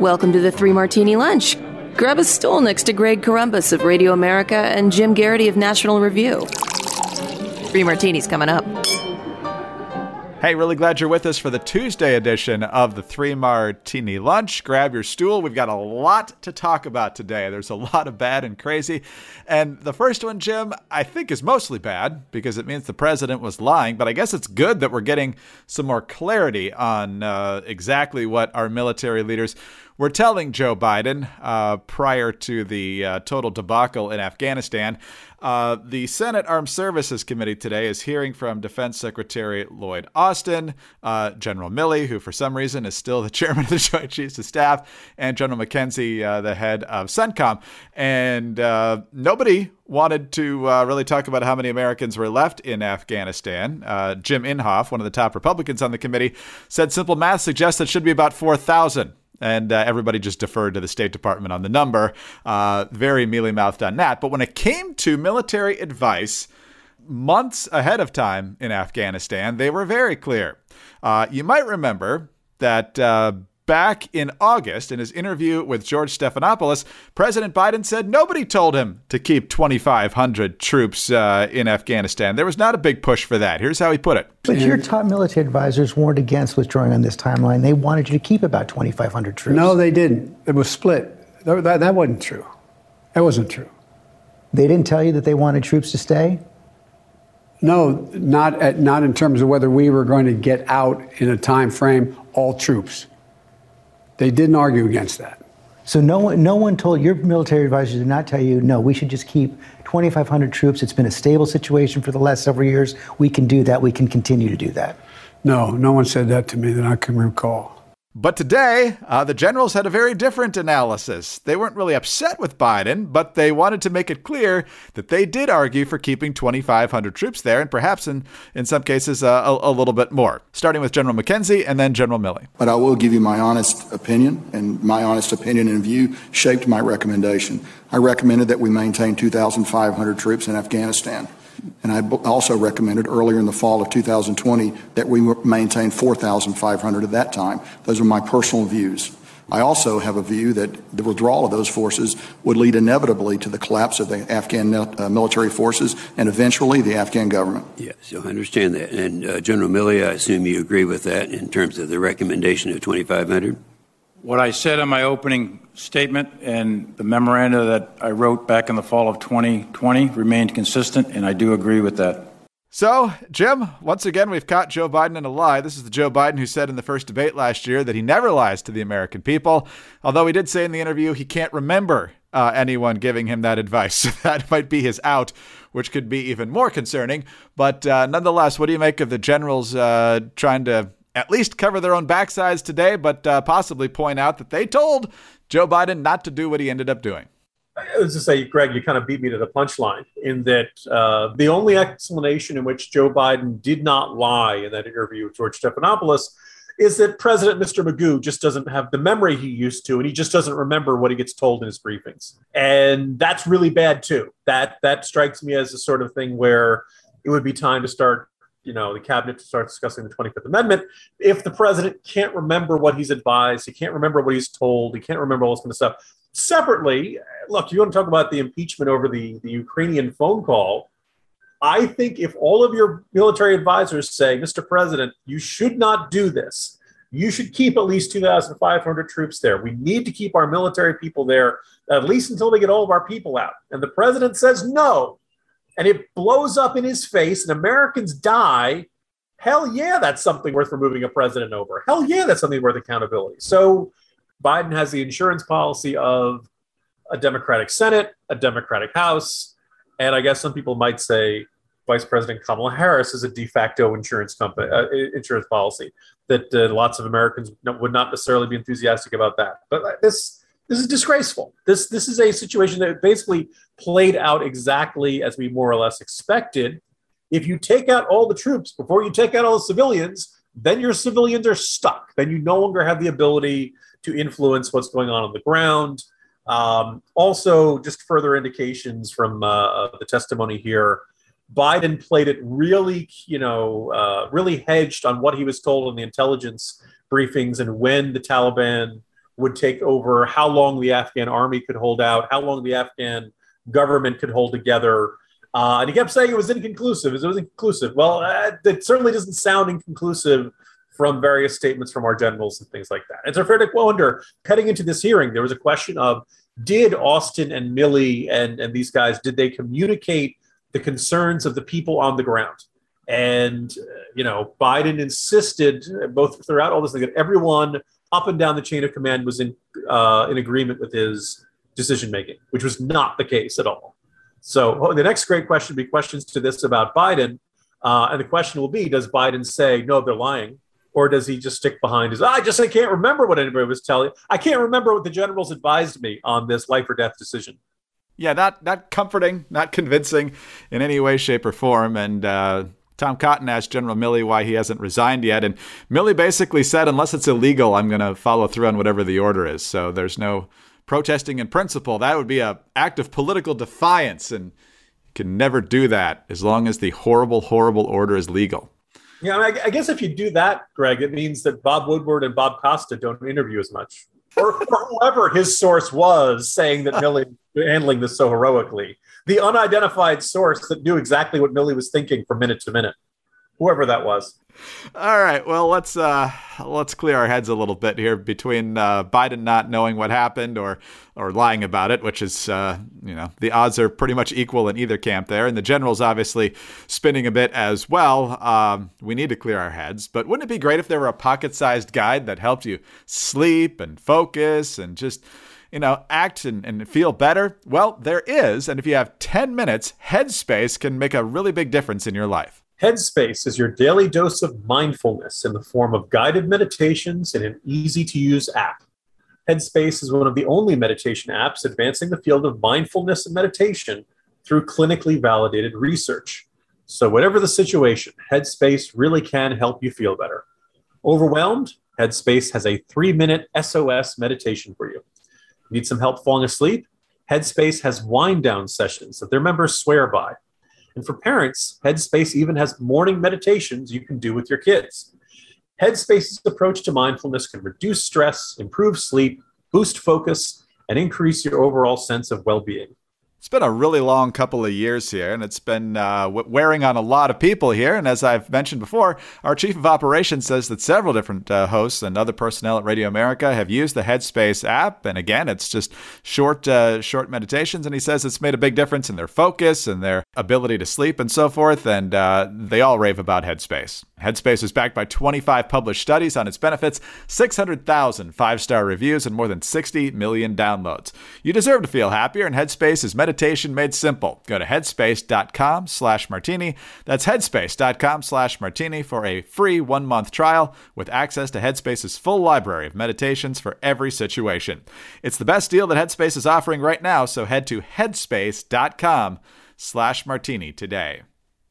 Welcome to the Three Martini Lunch. Grab a stool next to Greg Corumbus of Radio America and Jim Garrity of National Review. Three Martini's coming up. Hey, really glad you're with us for the Tuesday edition of the Three Martini Lunch. Grab your stool. We've got a lot to talk about today. There's a lot of bad and crazy. And the first one, Jim, I think is mostly bad because it means the president was lying. But I guess it's good that we're getting some more clarity on exactly what our military leaders were telling Joe Biden prior to the total debacle in Afghanistan. The Senate Armed Services Committee today is hearing from Defense Secretary Lloyd Austin, General Milley, who for some reason is still the chairman of the Joint Chiefs of Staff, and General McKenzie, the head of CENTCOM. And nobody wanted to really talk about how many Americans were left in Afghanistan. Jim Inhofe, one of the top Republicans on the committee, said simple math suggests it should be about 4,000. And everybody just deferred to the State Department on the number. Very mealy-mouthed on that. But when it came to military advice, months ahead of time in Afghanistan, they were very clear. You might remember that back in August, in his interview with George Stephanopoulos, President Biden said nobody told him to keep 2,500 troops in Afghanistan. There was not a big push for that. Here's how he put it. But your top military advisors warned against withdrawing on this timeline. They wanted you to keep about 2,500 troops. No, they didn't. It was split. That wasn't true. That wasn't true. They didn't tell you that they wanted troops to stay? No, not in terms of whether we were going to get out in a time frame, all troops. They didn't argue against that. So no one told, your military advisors did not tell you, no, we should just keep 2,500 troops. It's been a stable situation for the last several years. We can do that. We can continue to do that. No, no one said that to me that I can recall. But today, the generals had a very different analysis. They weren't really upset with Biden, but they wanted to make it clear that they did argue for keeping 2,500 troops there, and perhaps in some cases a little bit more, starting with General McKenzie and then General Milley. But I will give you my honest opinion, and my honest opinion and view shaped my recommendation. I recommended that we maintain 2,500 troops in Afghanistan. And I also recommended earlier in the fall of 2020 that we maintain 4,500 at that time. Those are my personal views. I also have a view that the withdrawal of those forces would lead inevitably to the collapse of the Afghan military forces and eventually the Afghan government. Yes, I understand that. And General Milley, I assume you agree with that in terms of the recommendation of 2,500? What I said in my opening statement and the memoranda that I wrote back in the fall of 2020 remained consistent, and I do agree with that. So, Jim, once again, we've caught Joe Biden in a lie. This is the Joe Biden who said in the first debate last year that he never lies to the American people, although he did say in the interview he can't remember anyone giving him that advice. That might be his out, which could be even more concerning. But nonetheless, what do you make of the generals trying to at least cover their own backsides today, but possibly point out that they told Joe Biden not to do what he ended up doing? I was just saying, Greg, you kind of beat me to the punchline in that the only explanation in which Joe Biden did not lie in that interview with George Stephanopoulos is that President Mr. Magoo just doesn't have the memory he used to, and he just doesn't remember what he gets told in his briefings. And that's really bad, too. That strikes me as the sort of thing where it would be time to start, the cabinet to start discussing the 25th Amendment. If the president can't remember what he's advised, he can't remember what he's told, he can't remember all this kind of stuff. Separately, look, you want to talk about the impeachment over the Ukrainian phone call. I think if all of your military advisors say, Mr. President, you should not do this. You should keep at least 2,500 troops there. We need to keep our military people there, at least until they get all of our people out. And the president says no, and it blows up in his face and Americans die, hell yeah, that's something worth removing a president over. Hell yeah, that's something worth accountability. So Biden has the insurance policy of a Democratic Senate, a Democratic House, and I guess some people might say Vice President Kamala Harris is a de facto insurance policy, that lots of Americans would not necessarily be enthusiastic about that. But this is disgraceful. This is a situation that basically played out exactly as we more or less expected. If you take out all the troops before you take out all the civilians, then your civilians are stuck. Then you no longer have the ability to influence what's going on the ground. Also, just further indications from the testimony here, Biden played it really, really hedged on what he was told in the intelligence briefings and when the Taliban would take over, how long the Afghan army could hold out, how long the Afghan government could hold together. And he kept saying it was inconclusive. It was inconclusive. Well, it certainly doesn't sound inconclusive from various statements from our generals and things like that. It's a fair to wonder, heading into this hearing, there was a question of, did Austin and Milley and these guys, did they communicate the concerns of the people on the ground? And, you know, Biden insisted both throughout all this thing that everyone up and down the chain of command was in agreement with his decision making, which was not the case at all. So the next great question will be questions to this about Biden. And the question will be, does Biden say, no, they're lying? Or does he just stick behind his, I can't remember what anybody was telling. I can't remember what the generals advised me on this life or death decision. Yeah, not comforting, not convincing in any way, shape, or form. And Tom Cotton asked General Milley why he hasn't resigned yet. And Milley basically said, unless it's illegal, I'm going to follow through on whatever the order is. So there's no protesting in principle. That would be an act of political defiance. And you can never do that as long as the horrible, horrible order is legal. Yeah, I guess if you do that, Greg, it means that Bob Woodward and Bob Costa don't interview as much. Or whoever his source was saying that Milley was handling this so heroically. The unidentified source that knew exactly what Milley was thinking from minute to minute. Whoever that was. All right. Well, let's clear our heads a little bit here between Biden not knowing what happened or lying about it, which is, the odds are pretty much equal in either camp there. And the generals obviously spinning a bit as well. We need to clear our heads. But wouldn't it be great if there were a pocket-sized guide that helped you sleep and focus and just, act and feel better? Well, there is. And if you have 10 minutes, Headspace can make a really big difference in your life. Headspace is your daily dose of mindfulness in the form of guided meditations in an easy-to-use app. Headspace is one of the only meditation apps advancing the field of mindfulness and meditation through clinically validated research. So whatever the situation, Headspace really can help you feel better. Overwhelmed? Headspace has a 3-minute SOS meditation for you. Need some help falling asleep? Headspace has wind-down sessions that their members swear by. And for parents, Headspace even has morning meditations you can do with your kids. Headspace's approach to mindfulness can reduce stress, improve sleep, boost focus, and increase your overall sense of well-being. It's been a really long couple of years here, and it's been wearing on a lot of people here. And as I've mentioned before, our chief of operations says that several different hosts and other personnel at Radio America have used the Headspace app. And again, it's just short meditations. And he says it's made a big difference in their focus and their ability to sleep and so forth. And they all rave about Headspace. Headspace is backed by 25 published studies on its benefits, 600,000 five-star reviews, and more than 60 million downloads. You deserve to feel happier, and Headspace is meditation made simple. Go to headspace.com/martini. That's headspace.com/martini for a free 1-month trial with access to Headspace's full library of meditations for every situation. It's the best deal that Headspace is offering right now, so head to headspace.com/martini today.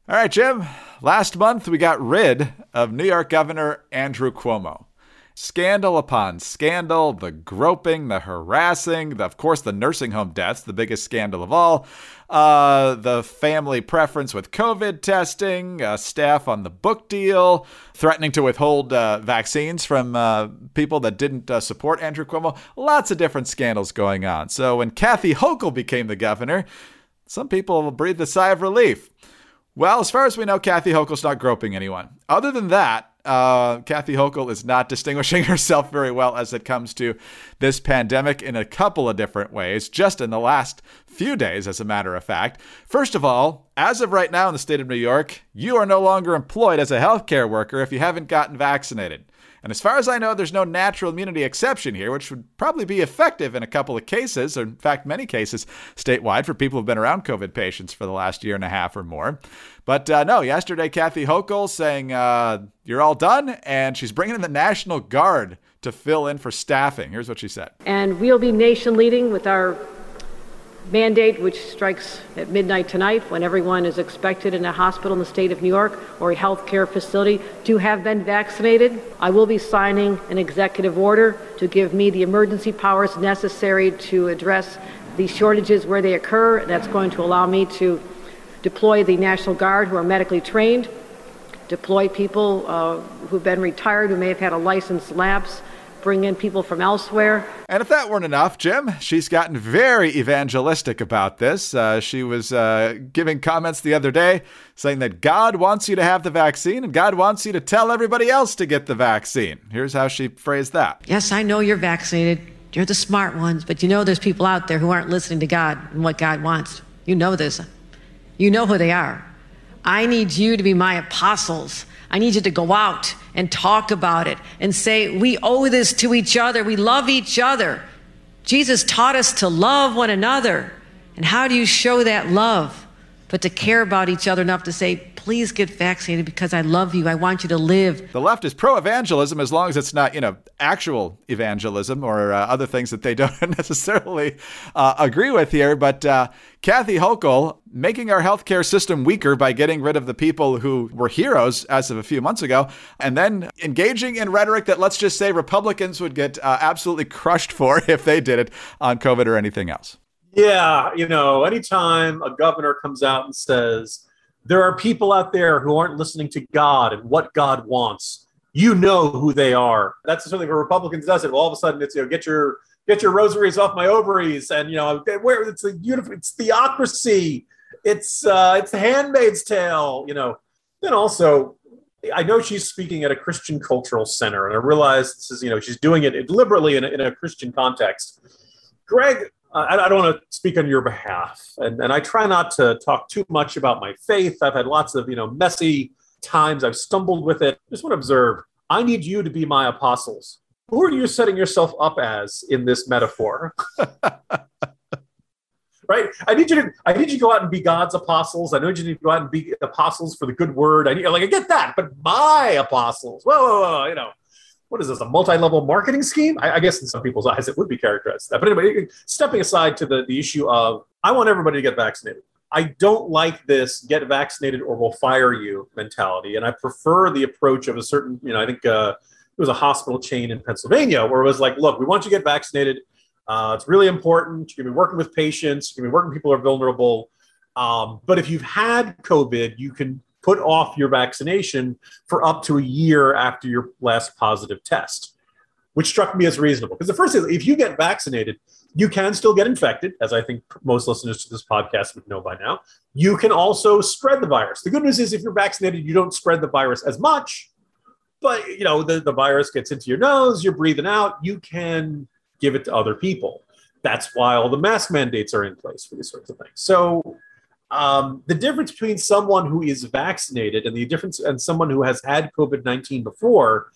All right, Jim, last month we got rid of New York Governor Andrew Cuomo. Scandal upon scandal, the groping, the harassing, of course, the nursing home deaths, the biggest scandal of all, the family preference with COVID testing, staff on the book deal, threatening to withhold vaccines from people that didn't support Andrew Cuomo. Lots of different scandals going on. So when Kathy Hochul became the governor, some people breathed a sigh of relief. Well, as far as we know, Kathy Hochul's not groping anyone. Other than that, Kathy Hochul is not distinguishing herself very well as it comes to this pandemic in a couple of different ways, just in the last few days, as a matter of fact. First of all, as of right now in the state of New York, you are no longer employed as a healthcare worker if you haven't gotten vaccinated. And as far as I know, there's no natural immunity exception here, which would probably be effective in a couple of cases, or in fact, many cases statewide for people who've been around COVID patients for the last year and a half or more. But no, yesterday, Kathy Hochul saying, you're all done, and she's bringing in the National Guard to fill in for staffing. Here's what she said. And we'll be nation leading with our mandate, which strikes at midnight tonight, when everyone is expected in a hospital in the state of New York or a healthcare facility to have been vaccinated. I will be signing an executive order to give me the emergency powers necessary to address the shortages where they occur. That's going to allow me to deploy the National Guard, who are medically trained, deploy people who've been retired, who may have had a license lapse, bring in people from elsewhere. And if that weren't enough, Jim, she's gotten very evangelistic about this. She was giving comments the other day saying that God wants you to have the vaccine and God wants you to tell everybody else to get the vaccine. Here's how she phrased that. Yes, I know you're vaccinated. You're the smart ones. But you know there's people out there who aren't listening to God and what God wants. You know this. You know who they are. I need you to be my apostles. I need you to go out and talk about it and say, we owe this to each other. We love each other. Jesus taught us to love one another. And how do you show that love? But to care about each other enough to say, please get vaccinated because I love you. I want you to live. The left is pro-evangelism as long as it's not, actual evangelism or other things that they don't necessarily agree with here. But Kathy Hochul making our healthcare system weaker by getting rid of the people who were heroes as of a few months ago, and then engaging in rhetoric that, let's just say, Republicans would get absolutely crushed for if they did it on COVID or anything else. Yeah, anytime a governor comes out and says, there are people out there who aren't listening to God and what God wants. You know who they are. That's something where Republicans does it. Well, all of a sudden it's, get your rosaries off my ovaries. And, where it's it's theocracy. It's the Handmaid's Tale, Then also, I know she's speaking at a Christian cultural center. And I realize this is, she's doing it deliberately in a Christian context. Greg, I don't want to speak on your behalf, and I try not to talk too much about my faith. I've had lots of, messy times. I've stumbled with it. Just want to observe, I need you to be my apostles. Who are you setting yourself up as in this metaphor? Right? I need you to go out and be God's apostles. I know you need to go out and be apostles for the good word. I get that, but my apostles. Whoa, What is this, a multi-level marketing scheme? I guess in some people's eyes it would be characterized as that. But anyway, stepping aside to the issue of, I want everybody to get vaccinated. I don't like this get vaccinated or we'll fire you mentality. And I prefer the approach of a certain, I think it was a hospital chain in Pennsylvania where it was like, look, we want you to get vaccinated. It's really important. You're going to be working with patients. You're going to be working with people who are vulnerable. But if you've had COVID, you can put off your vaccination for up to a year after your last positive test, which struck me as reasonable. Because the first thing is, if you get vaccinated, you can still get infected, as I think most listeners to this podcast would know by now. You can also spread the virus. The good news is if you're vaccinated, you don't spread the virus as much, but the virus gets into your nose, you're breathing out, you can give it to other people. That's why all the mask mandates are in place for these sorts of things. So the difference between someone who is vaccinated and the difference and someone who has had COVID-19 before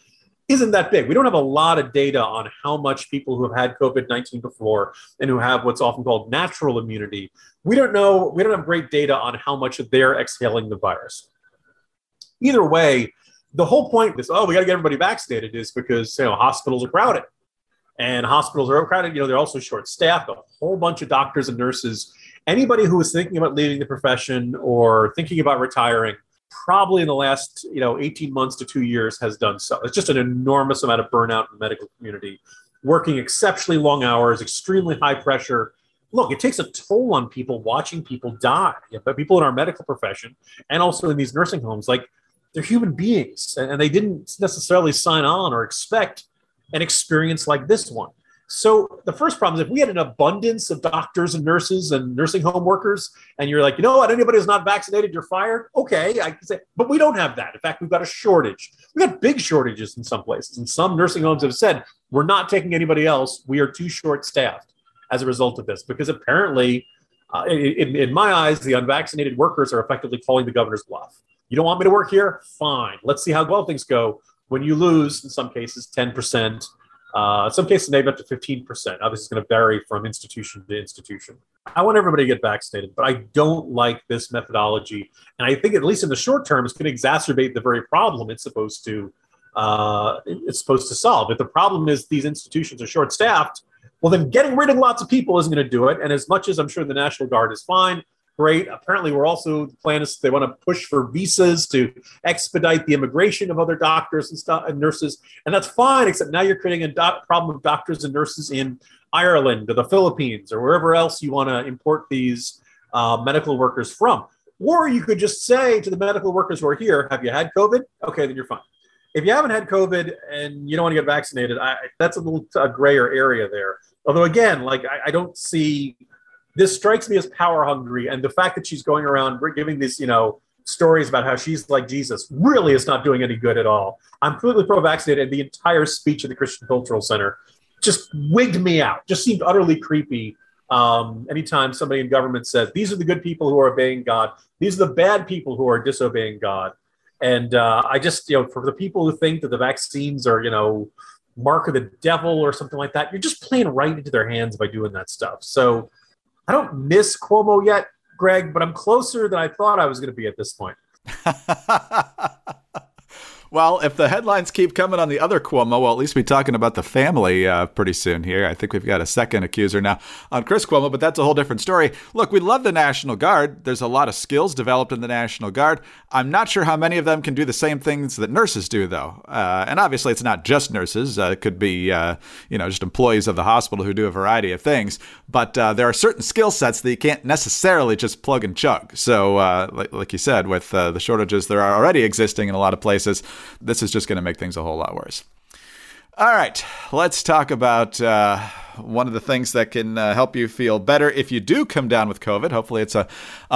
isn't that big. We don't have a lot of data on how much people who have had COVID-19 before and who have what's often called natural immunity. We don't know. We don't have great data on how much they're exhaling the virus. Either way, the whole point is, we got to get everybody vaccinated is because, hospitals are crowded. And hospitals are overcrowded. They're also short-staffed, a whole bunch of doctors and nurses. Anybody who was thinking about leaving the profession or thinking about retiring, probably in the last, 18 months to 2 years has done so. It's just an enormous amount of burnout in the medical community, working exceptionally long hours, extremely high pressure. Look, it takes a toll on people watching people die. But people in our medical profession and also in these nursing homes, like they're human beings and they didn't necessarily sign on or expect an experience like this one. So the first problem is if we had an abundance of doctors and nurses and nursing home workers, and you're like, anybody who's not vaccinated, you're fired. Okay, I can say, but we don't have that. In fact, we've got a shortage. We've got big shortages in some places. And some nursing homes have said, we're not taking anybody else. We are too short-staffed as a result of this. Because apparently, in my eyes, the unvaccinated workers are effectively calling the governor's bluff. You don't want me to work here? Fine. Let's see how well things go. When you lose, in some cases, 10%, in some cases, maybe up to 15%. Obviously, it's going to vary from institution to institution. I want everybody to get vaccinated, but I don't like this methodology. And I think, at least in the short term, it's going to exacerbate the very problem it's supposed to solve. If the problem is these institutions are short-staffed, well, then getting rid of lots of people isn't going to do it. And as much as I'm sure the National Guard is fine, great. Apparently, the plan is they want to push for visas to expedite the immigration of other doctors and stuff and nurses. And that's fine, except now you're creating a problem of doctors and nurses in Ireland or the Philippines or wherever else you want to import these medical workers from. Or you could just say to the medical workers who are here, have you had COVID? Okay, then you're fine. if you haven't had COVID and you don't want to get vaccinated, that's a little grayer area there. Although, again, like I don't see, this strikes me as power hungry. And the fact that she's going around giving these, you know, stories about how she's like Jesus really is not doing any good at all. I'm completely pro-vaccinated. And the entire speech at the Christian Cultural Center just wigged me out, just seemed utterly creepy. Anytime somebody in government says, these are the good people who are obeying God, these are the bad people who are disobeying God. And I just, you know, for the people who think that the vaccines are, you know, mark of the devil or something like that, you're just playing right into their hands by doing that stuff. So I don't miss Cuomo yet, Greg, but I'm closer than I thought I was going to be at this point. Well, if the headlines keep coming on the other Cuomo, we'll at least be talking about the family pretty soon here. I think we've got a second accuser now on Chris Cuomo, but that's a whole different story. Look, we love the National Guard. There's a lot of skills developed in the National Guard. I'm not sure how many of them can do the same things that nurses do, though. And obviously, it's not just nurses. It could be, you know, just employees of the hospital who do a variety of things. But there are certain skill sets that you can't necessarily just plug and chug. So like you said, with the shortages that are already existing in a lot of places, this is just going to make things a whole lot worse. All right, let's talk about one of the things that can help you feel better if you do come down with COVID. Hopefully it's a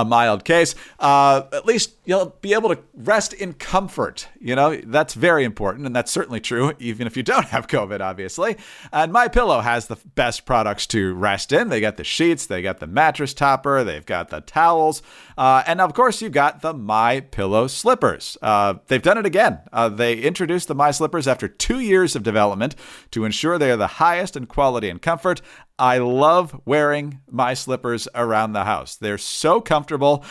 mild case. At least you'll be able to rest in comfort. You know, that's very important. And that's certainly true, even if you don't have COVID, obviously. And MyPillow has the best products to rest in. They got the sheets. They got the mattress topper. They've got the towels. And of course, you've got the MyPillow slippers. They've done it again. They introduced the My Slippers after 2 years of development to ensure they are the highest in quality and comfort. I love wearing my slippers around the house. They're so comfortable.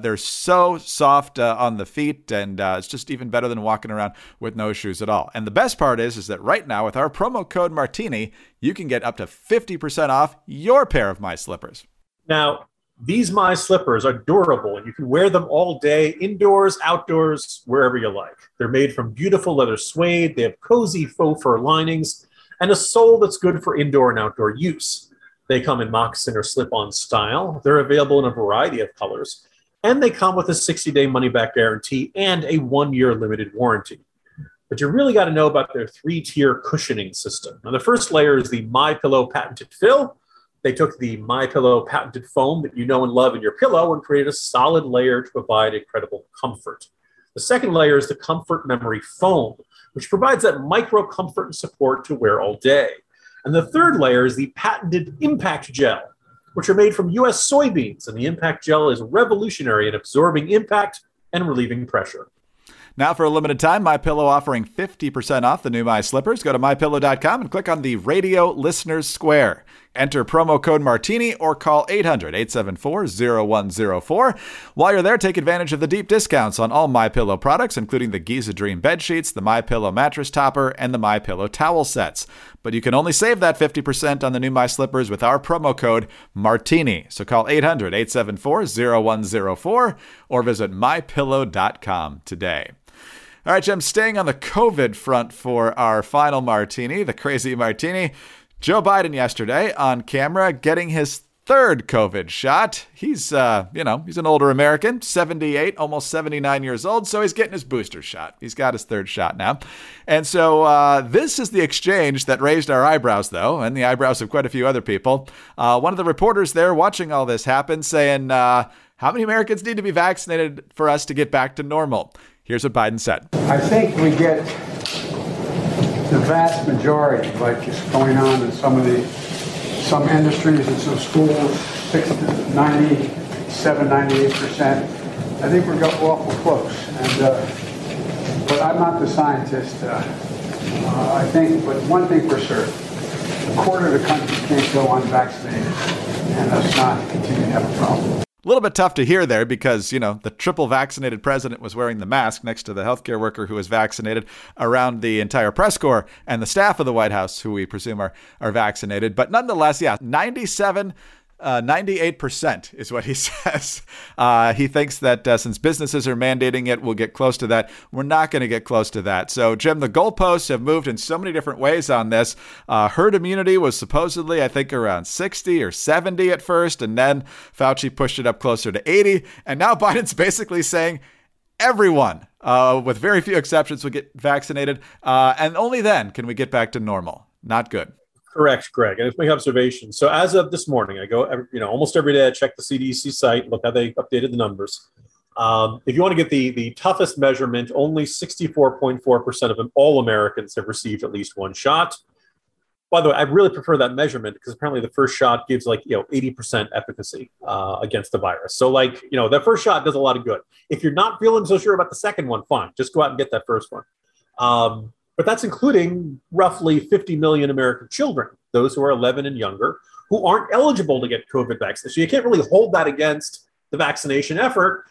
They're so soft on the feet, and it's just even better than walking around with no shoes at all. And the best part is that right now with our promo code Martini, you can get up to 50% off your pair of my slippers. Now, these my slippers are durable, and you can wear them all day, indoors, outdoors, wherever you like. They're made from beautiful leather suede. They have cozy faux fur linings and a sole that's good for indoor and outdoor use. They come in moccasin or slip-on style. They're available in a variety of colors, and they come with a 60-day money-back guarantee and a 1-year limited warranty. But you really got to know about their 3-tier cushioning system. Now, the first layer is the MyPillow patented fill. They took the MyPillow patented foam that you know and love in your pillow and created a solid layer to provide incredible comfort. The second layer is the Comfort Memory Foam, which provides that micro comfort and support to wear all day. And the third layer is the patented Impact Gel, which are made from U.S. soybeans. And the Impact Gel is revolutionary in absorbing impact and relieving pressure. Now, for a limited time, MyPillow offering 50% off the new My Slippers. Go to MyPillow.com and click on the Radio Listeners Square. Enter promo code Martini or call 800-874-0104. While you're there, take advantage of the deep discounts on all MyPillow products, including the Giza Dream bed sheets, the MyPillow mattress topper, and the MyPillow towel sets. But you can only save that 50% on the new My Slippers with our promo code Martini. So call 800-874-0104 or visit MyPillow.com today. All right, Jim, staying on the COVID front for our final martini, the crazy martini. Joe Biden yesterday on camera getting his third COVID shot. He's, you know, he's an older American, 78, almost 79 years old. So he's getting his booster shot. He's got his third shot now. And so this is the exchange that raised our eyebrows, though, and the eyebrows of quite a few other people. One of the reporters there watching all this happen saying, how many Americans need to be vaccinated for us to get back to normal? Here's what Biden said. I think we get the vast majority, like is going on in some industries and some schools, 97, 98%. I think we're awful close. And but I'm not the scientist. I think, but one thing for certain: a quarter of the country can't go unvaccinated, and us not continue to have a problem. A little bit tough to hear there because, you know, the triple vaccinated president was wearing the mask next to the healthcare worker who was vaccinated around the entire press corps and the staff of the White House, who we presume are vaccinated. But nonetheless, yeah, 98% is what he says. He thinks that since businesses are mandating it, we'll get close to that. We're not going to get close to that. So, Jim, the goalposts have moved in so many different ways on this. Herd immunity was supposedly, I think, around 60 or 70 at first, and then Fauci pushed it up closer to 80. And now Biden's basically saying everyone with very few exceptions, will get vaccinated. And only then can we get back to normal. Not good. Correct, Greg. And it's my observation. So as of this morning, I go, almost every day I check the CDC site, look how they updated the numbers. If you want to get the toughest measurement, only 64.4% of all Americans have received at least one shot. By the way, I really prefer that measurement because apparently the first shot gives 80% efficacy against the virus. So that first shot does a lot of good. If you're not feeling so sure about the second one, fine, just go out and get that first one. But that's including roughly 50 million American children, those who are 11 and younger, who aren't eligible to get COVID vaccinated. So you can't really hold that against the vaccination effort.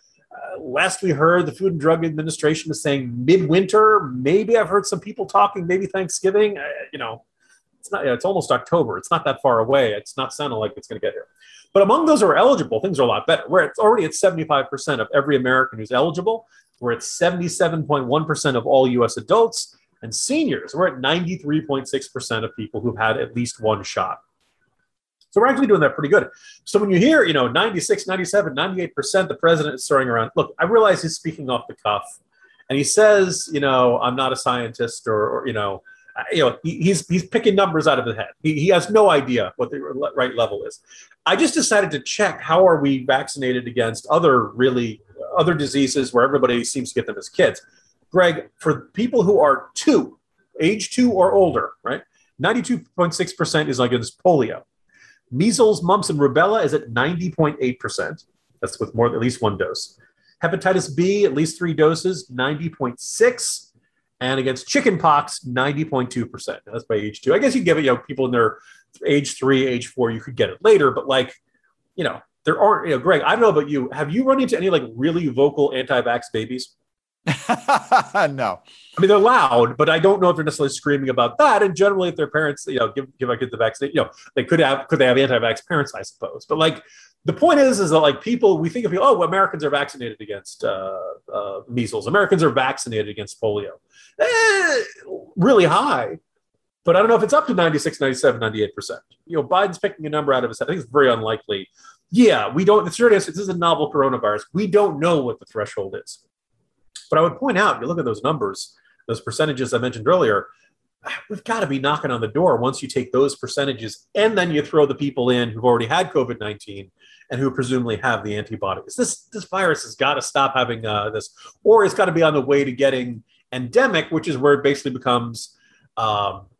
Last we heard, the Food and Drug Administration is saying midwinter. Maybe I've heard some people talking, maybe Thanksgiving, it's almost October. It's not that far away. It's not sounding like it's going to get here. But among those who are eligible, things are a lot better. We're already at 75% of every American who's eligible. We're at 77.1% of all U.S. adults and seniors. We're at 93.6% of people who've had at least one shot. So we're actually doing that pretty good. So when you hear, 96, 97, 98%, the president is throwing around. Look, I realize he's speaking off the cuff. And he says, I'm not a scientist he's picking numbers out of his head. He has no idea what the right level is. I just decided to check how are we vaccinated against other diseases where everybody seems to get them as kids. Greg, for people who are age two or older, right? 92.6% is against polio. Measles, mumps, and rubella is at 90.8%. That's with at least one dose. Hepatitis B, at least 3 doses, 90.6%. And against chickenpox, 90.2%. That's by age 2. I guess you give it, people in their age 3, age 4, you could get it later. But there aren't, Greg, I don't know about you. Have you run into any really vocal anti-vax babies? No. I mean, they're loud, but I don't know if they're necessarily screaming about that. And generally, if their parents, give my kid the vaccine, they could have anti-vax parents, I suppose. But the point is that people, we think of, Americans are vaccinated against measles. Americans are vaccinated against polio. Really high. But I don't know if it's up to 96, 97, 98%. Biden's picking a number out of his head. I think it's very unlikely. Yeah, we don't. The short answer, this is a novel coronavirus. We don't know what the threshold is. But I would point out, if you look at those numbers, those percentages I mentioned earlier, we've got to be knocking on the door once you take those percentages and then you throw the people in who've already had COVID-19 and who presumably have the antibodies. This virus has got to stop having this, or it's got to be on the way to getting endemic, which is where it basically becomes,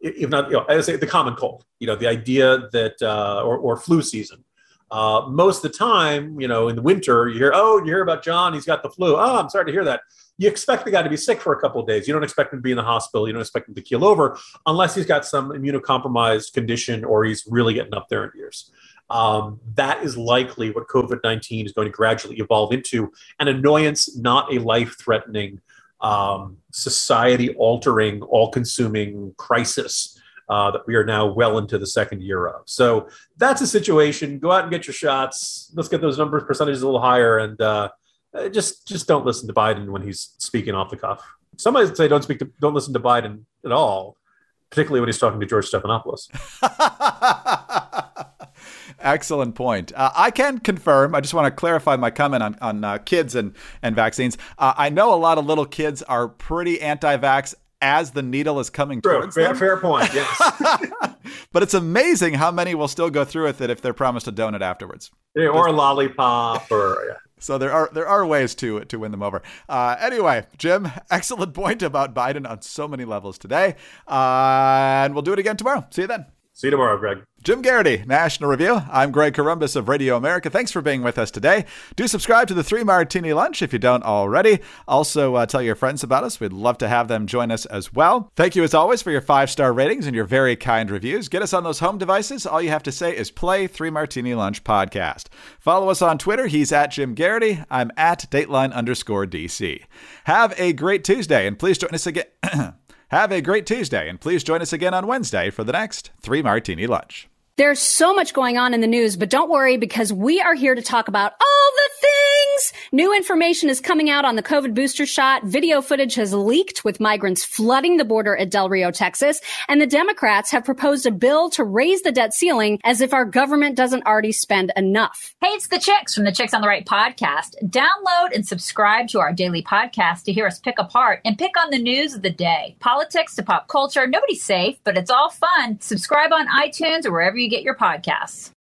if not, I say the common cold, the idea that, or flu season. Most of the time, in the winter, you hear about John, he's got the flu. Oh, I'm sorry to hear that. You expect the guy to be sick for a couple of days. You don't expect him to be in the hospital. You don't expect him to keel over unless he's got some immunocompromised condition or he's really getting up there in years. That is likely what COVID-19 is going to gradually evolve into, an annoyance, not a life-threatening, society-altering, all-consuming crisis that we are now well into the second year of. So that's the situation. Go out and get your shots. Let's get those numbers, percentages a little higher, and just don't listen to Biden when he's speaking off the cuff. Some might say don't listen to Biden at all, particularly when he's talking to George Stephanopoulos. Excellent point. I can confirm. I just want to clarify my comment on kids and vaccines. I know a lot of little kids are pretty anti-vax as the needle is coming towards them. Fair point, yes. But it's amazing how many will still go through with it if they're promised a donut afterwards. Yeah, or a lollipop. So there are ways to win them over. Anyway, Jim, excellent point about Biden on so many levels today. And we'll do it again tomorrow. See you then. See you tomorrow, Greg. Jim Garrity, National Review. I'm Greg Corumbus of Radio America. Thanks for being with us today. Do subscribe to the 3 Martini Lunch if you don't already. Also, tell your friends about us. We'd love to have them join us as well. Thank you, as always, for your 5-star ratings and your very kind reviews. Get us on those home devices. All you have to say is play 3 Martini Lunch podcast. Follow us on Twitter. He's at Jim Garrity. I'm at Dateline_DC. Have a great Tuesday, and please join us again. Have a great Tuesday, and please join us again on Wednesday for the next 3 Martini Lunch. There's so much going on in the news, but don't worry, because we are here to talk about all the things things. New information is coming out on the COVID booster shot. Video footage has leaked with migrants flooding the border at Del Rio, Texas. And the Democrats have proposed a bill to raise the debt ceiling as if our government doesn't already spend enough. Hey, it's the Chicks from the Chicks on the Right podcast. Download and subscribe to our daily podcast to hear us pick apart and pick on the news of the day. Politics to pop culture. Nobody's safe, but it's all fun. Subscribe on iTunes or wherever you get your podcasts.